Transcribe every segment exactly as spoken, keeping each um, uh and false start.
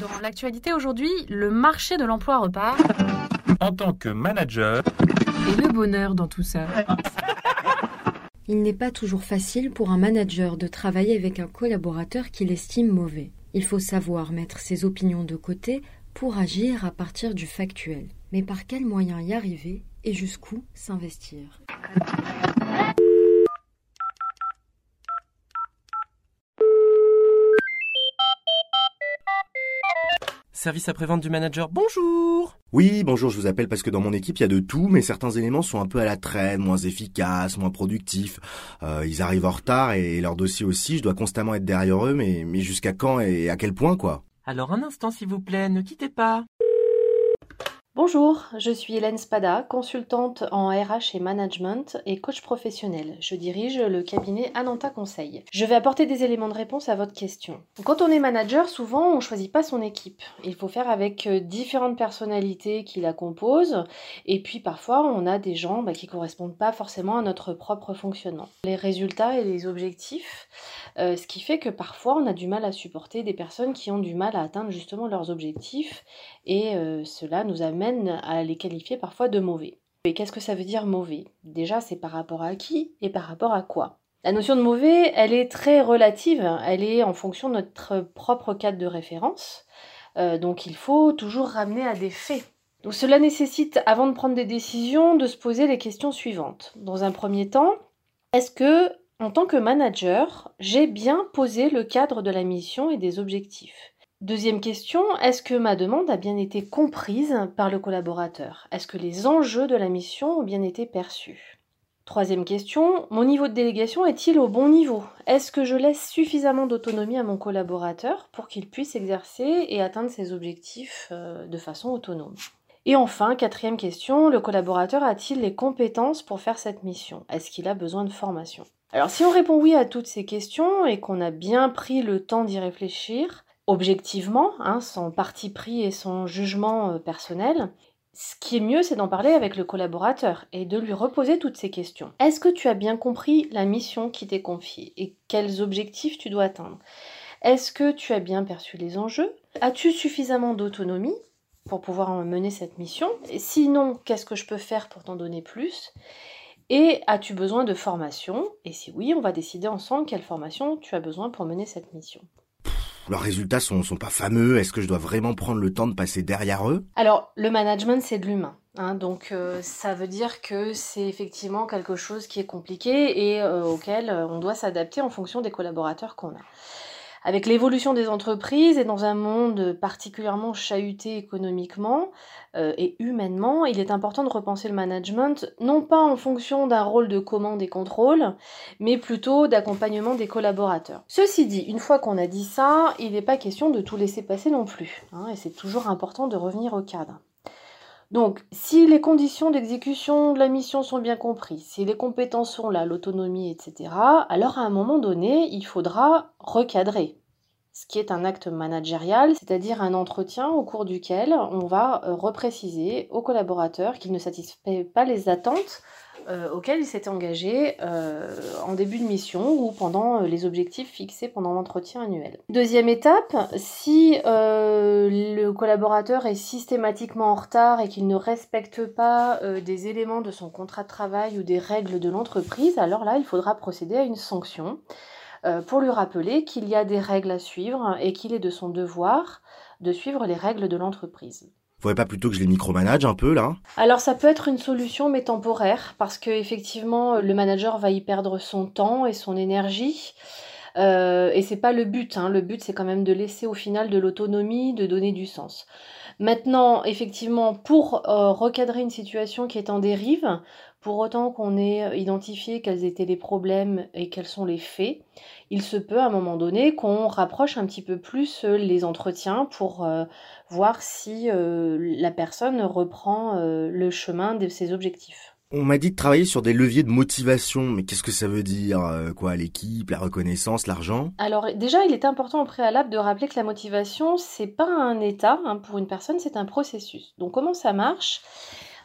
Dans l'actualité aujourd'hui, le marché de l'emploi repart. En tant que manager. Et le bonheur dans tout ça. Il n'est pas toujours facile pour un manager de travailler avec un collaborateur qu'il estime mauvais. Il faut savoir mettre ses opinions de côté pour agir à partir du factuel. Mais par quels moyens y arriver et jusqu'où s'investir ? Service après-vente du manager, bonjour. Oui, bonjour, je vous appelle parce que dans mon équipe, il y a de tout, mais certains éléments sont un peu à la traîne, moins efficaces, moins productifs. Euh, ils arrivent en retard et leur dossier aussi, je dois constamment être derrière eux, mais, mais jusqu'à quand et à quel point, quoi. Alors un instant, s'il vous plaît, ne quittez pas. Bonjour, je suis Hélène Spada, consultante en R H et management et coach professionnel. Je dirige le cabinet Ananta Conseil. Je vais apporter des éléments de réponse à votre question. Quand on est manager, souvent on ne choisit pas son équipe. Il faut faire avec différentes personnalités qui la composent et puis parfois on a des gens bah, qui ne correspondent pas forcément à notre propre fonctionnement. Les résultats et les objectifs, euh, ce qui fait que parfois on a du mal à supporter des personnes qui ont du mal à atteindre justement leurs objectifs et euh, cela nous amène à les qualifier parfois de mauvais. Mais qu'est-ce que ça veut dire mauvais ? Déjà, c'est par rapport à qui et par rapport à quoi ? La notion de mauvais, elle est très relative, elle est en fonction de notre propre cadre de référence, euh, donc il faut toujours ramener à des faits. Donc cela nécessite, avant de prendre des décisions, de se poser les questions suivantes. Dans un premier temps, est-ce que, en tant que manager, j'ai bien posé le cadre de la mission et des objectifs ? Deuxième question, est-ce que ma demande a bien été comprise par le collaborateur ? Est-ce que les enjeux de la mission ont bien été perçus ? Troisième question, mon niveau de délégation est-il au bon niveau ? Est-ce que je laisse suffisamment d'autonomie à mon collaborateur pour qu'il puisse exercer et atteindre ses objectifs de façon autonome ? Et enfin, quatrième question, le collaborateur a-t-il les compétences pour faire cette mission ? Est-ce qu'il a besoin de formation ? Alors si on répond oui à toutes ces questions et qu'on a bien pris le temps d'y réfléchir, objectivement, hein, sans parti pris et sans jugement personnel, ce qui est mieux, c'est d'en parler avec le collaborateur et de lui reposer toutes ces questions. Est-ce que tu as bien compris la mission qui t'est confiée et quels objectifs tu dois atteindre ? Est-ce que tu as bien perçu les enjeux ? As-tu suffisamment d'autonomie pour pouvoir mener cette mission ? Et sinon, qu'est-ce que je peux faire pour t'en donner plus ? Et as-tu besoin de formation ? Et si oui, on va décider ensemble quelle formation tu as besoin pour mener cette mission. Leurs résultats sont, sont pas fameux, est-ce que je dois vraiment prendre le temps de passer derrière eux ? Alors, le management, c'est de l'humain. Hein, donc, euh, ça veut dire que c'est effectivement quelque chose qui est compliqué et euh, auquel on doit s'adapter en fonction des collaborateurs qu'on a. Avec l'évolution des entreprises et dans un monde particulièrement chahuté économiquement euh, et humainement, il est important de repenser le management, non pas en fonction d'un rôle de commande et contrôle, mais plutôt d'accompagnement des collaborateurs. Ceci dit, une fois qu'on a dit ça, il n'est pas question de tout laisser passer non plus, hein, et c'est toujours important de revenir au cadre. Donc, si les conditions d'exécution de la mission sont bien comprises, si les compétences sont là, l'autonomie, et cetera, alors à un moment donné, il faudra recadrer, ce qui est un acte managérial, c'est-à-dire un entretien au cours duquel on va repréciser aux collaborateurs qu'ils ne satisfait pas les attentes euh, auxquelles ils s'étaient engagés euh, en début de mission ou pendant les objectifs fixés pendant l'entretien annuel. Deuxième étape, si euh, le collaborateur est systématiquement en retard et qu'il ne respecte pas euh, des éléments de son contrat de travail ou des règles de l'entreprise, alors là, il faudra procéder à une sanction. Pour lui rappeler qu'il y a des règles à suivre et qu'il est de son devoir de suivre les règles de l'entreprise. Vous ne voyez pas plutôt que je les micromanage un peu là ? Alors ça peut être une solution mais temporaire parce qu'effectivement le manager va y perdre son temps et son énergie. Euh, et c'est pas le but, hein. Le but c'est quand même de laisser au final de l'autonomie, de donner du sens. Maintenant, effectivement, pour euh, recadrer une situation qui est en dérive, pour autant qu'on ait identifié quels étaient les problèmes et quels sont les faits, il se peut à un moment donné qu'on rapproche un petit peu plus les entretiens pour euh, voir si euh, la personne reprend euh, le chemin de ses objectifs. On m'a dit de travailler sur des leviers de motivation, mais qu'est-ce que ça veut dire ? Quoi, l'équipe, la reconnaissance, l'argent ? Alors déjà, il est important au préalable de rappeler que la motivation, c'est pas un état, hein, pour une personne, c'est un processus. Donc comment ça marche ?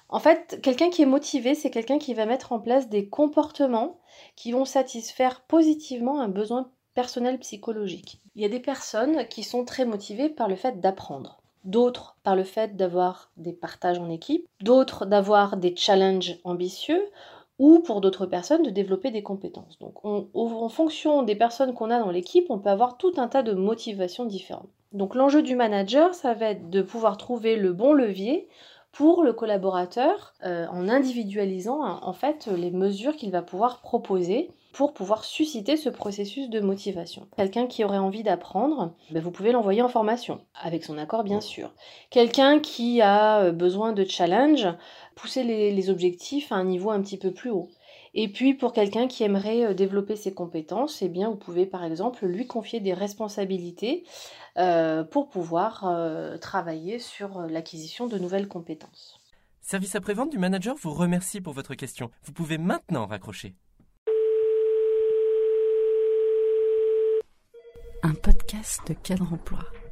En fait, quelqu'un qui est motivé, c'est quelqu'un qui va mettre en place des comportements qui vont satisfaire positivement un besoin personnel psychologique. Il y a des personnes qui sont très motivées par le fait d'apprendre, d'autres par le fait d'avoir des partages en équipe, d'autres d'avoir des challenges ambitieux, ou pour d'autres personnes de développer des compétences. Donc on, en fonction des personnes qu'on a dans l'équipe, on peut avoir tout un tas de motivations différentes. Donc l'enjeu du manager, ça va être de pouvoir trouver le bon levier pour le collaborateur euh, en individualisant hein, en fait les mesures qu'il va pouvoir proposer pour pouvoir susciter ce processus de motivation. Quelqu'un qui aurait envie d'apprendre, ben vous pouvez l'envoyer en formation, avec son accord bien sûr. Quelqu'un qui a besoin de challenge, pousser les, les objectifs à un niveau un petit peu plus haut. Et puis pour quelqu'un qui aimerait développer ses compétences, eh bien vous pouvez par exemple lui confier des responsabilités euh, pour pouvoir euh, travailler sur l'acquisition de nouvelles compétences. Service après-vente du manager vous remercie pour votre question. Vous pouvez maintenant raccrocher. Un podcast de Cadre Emploi.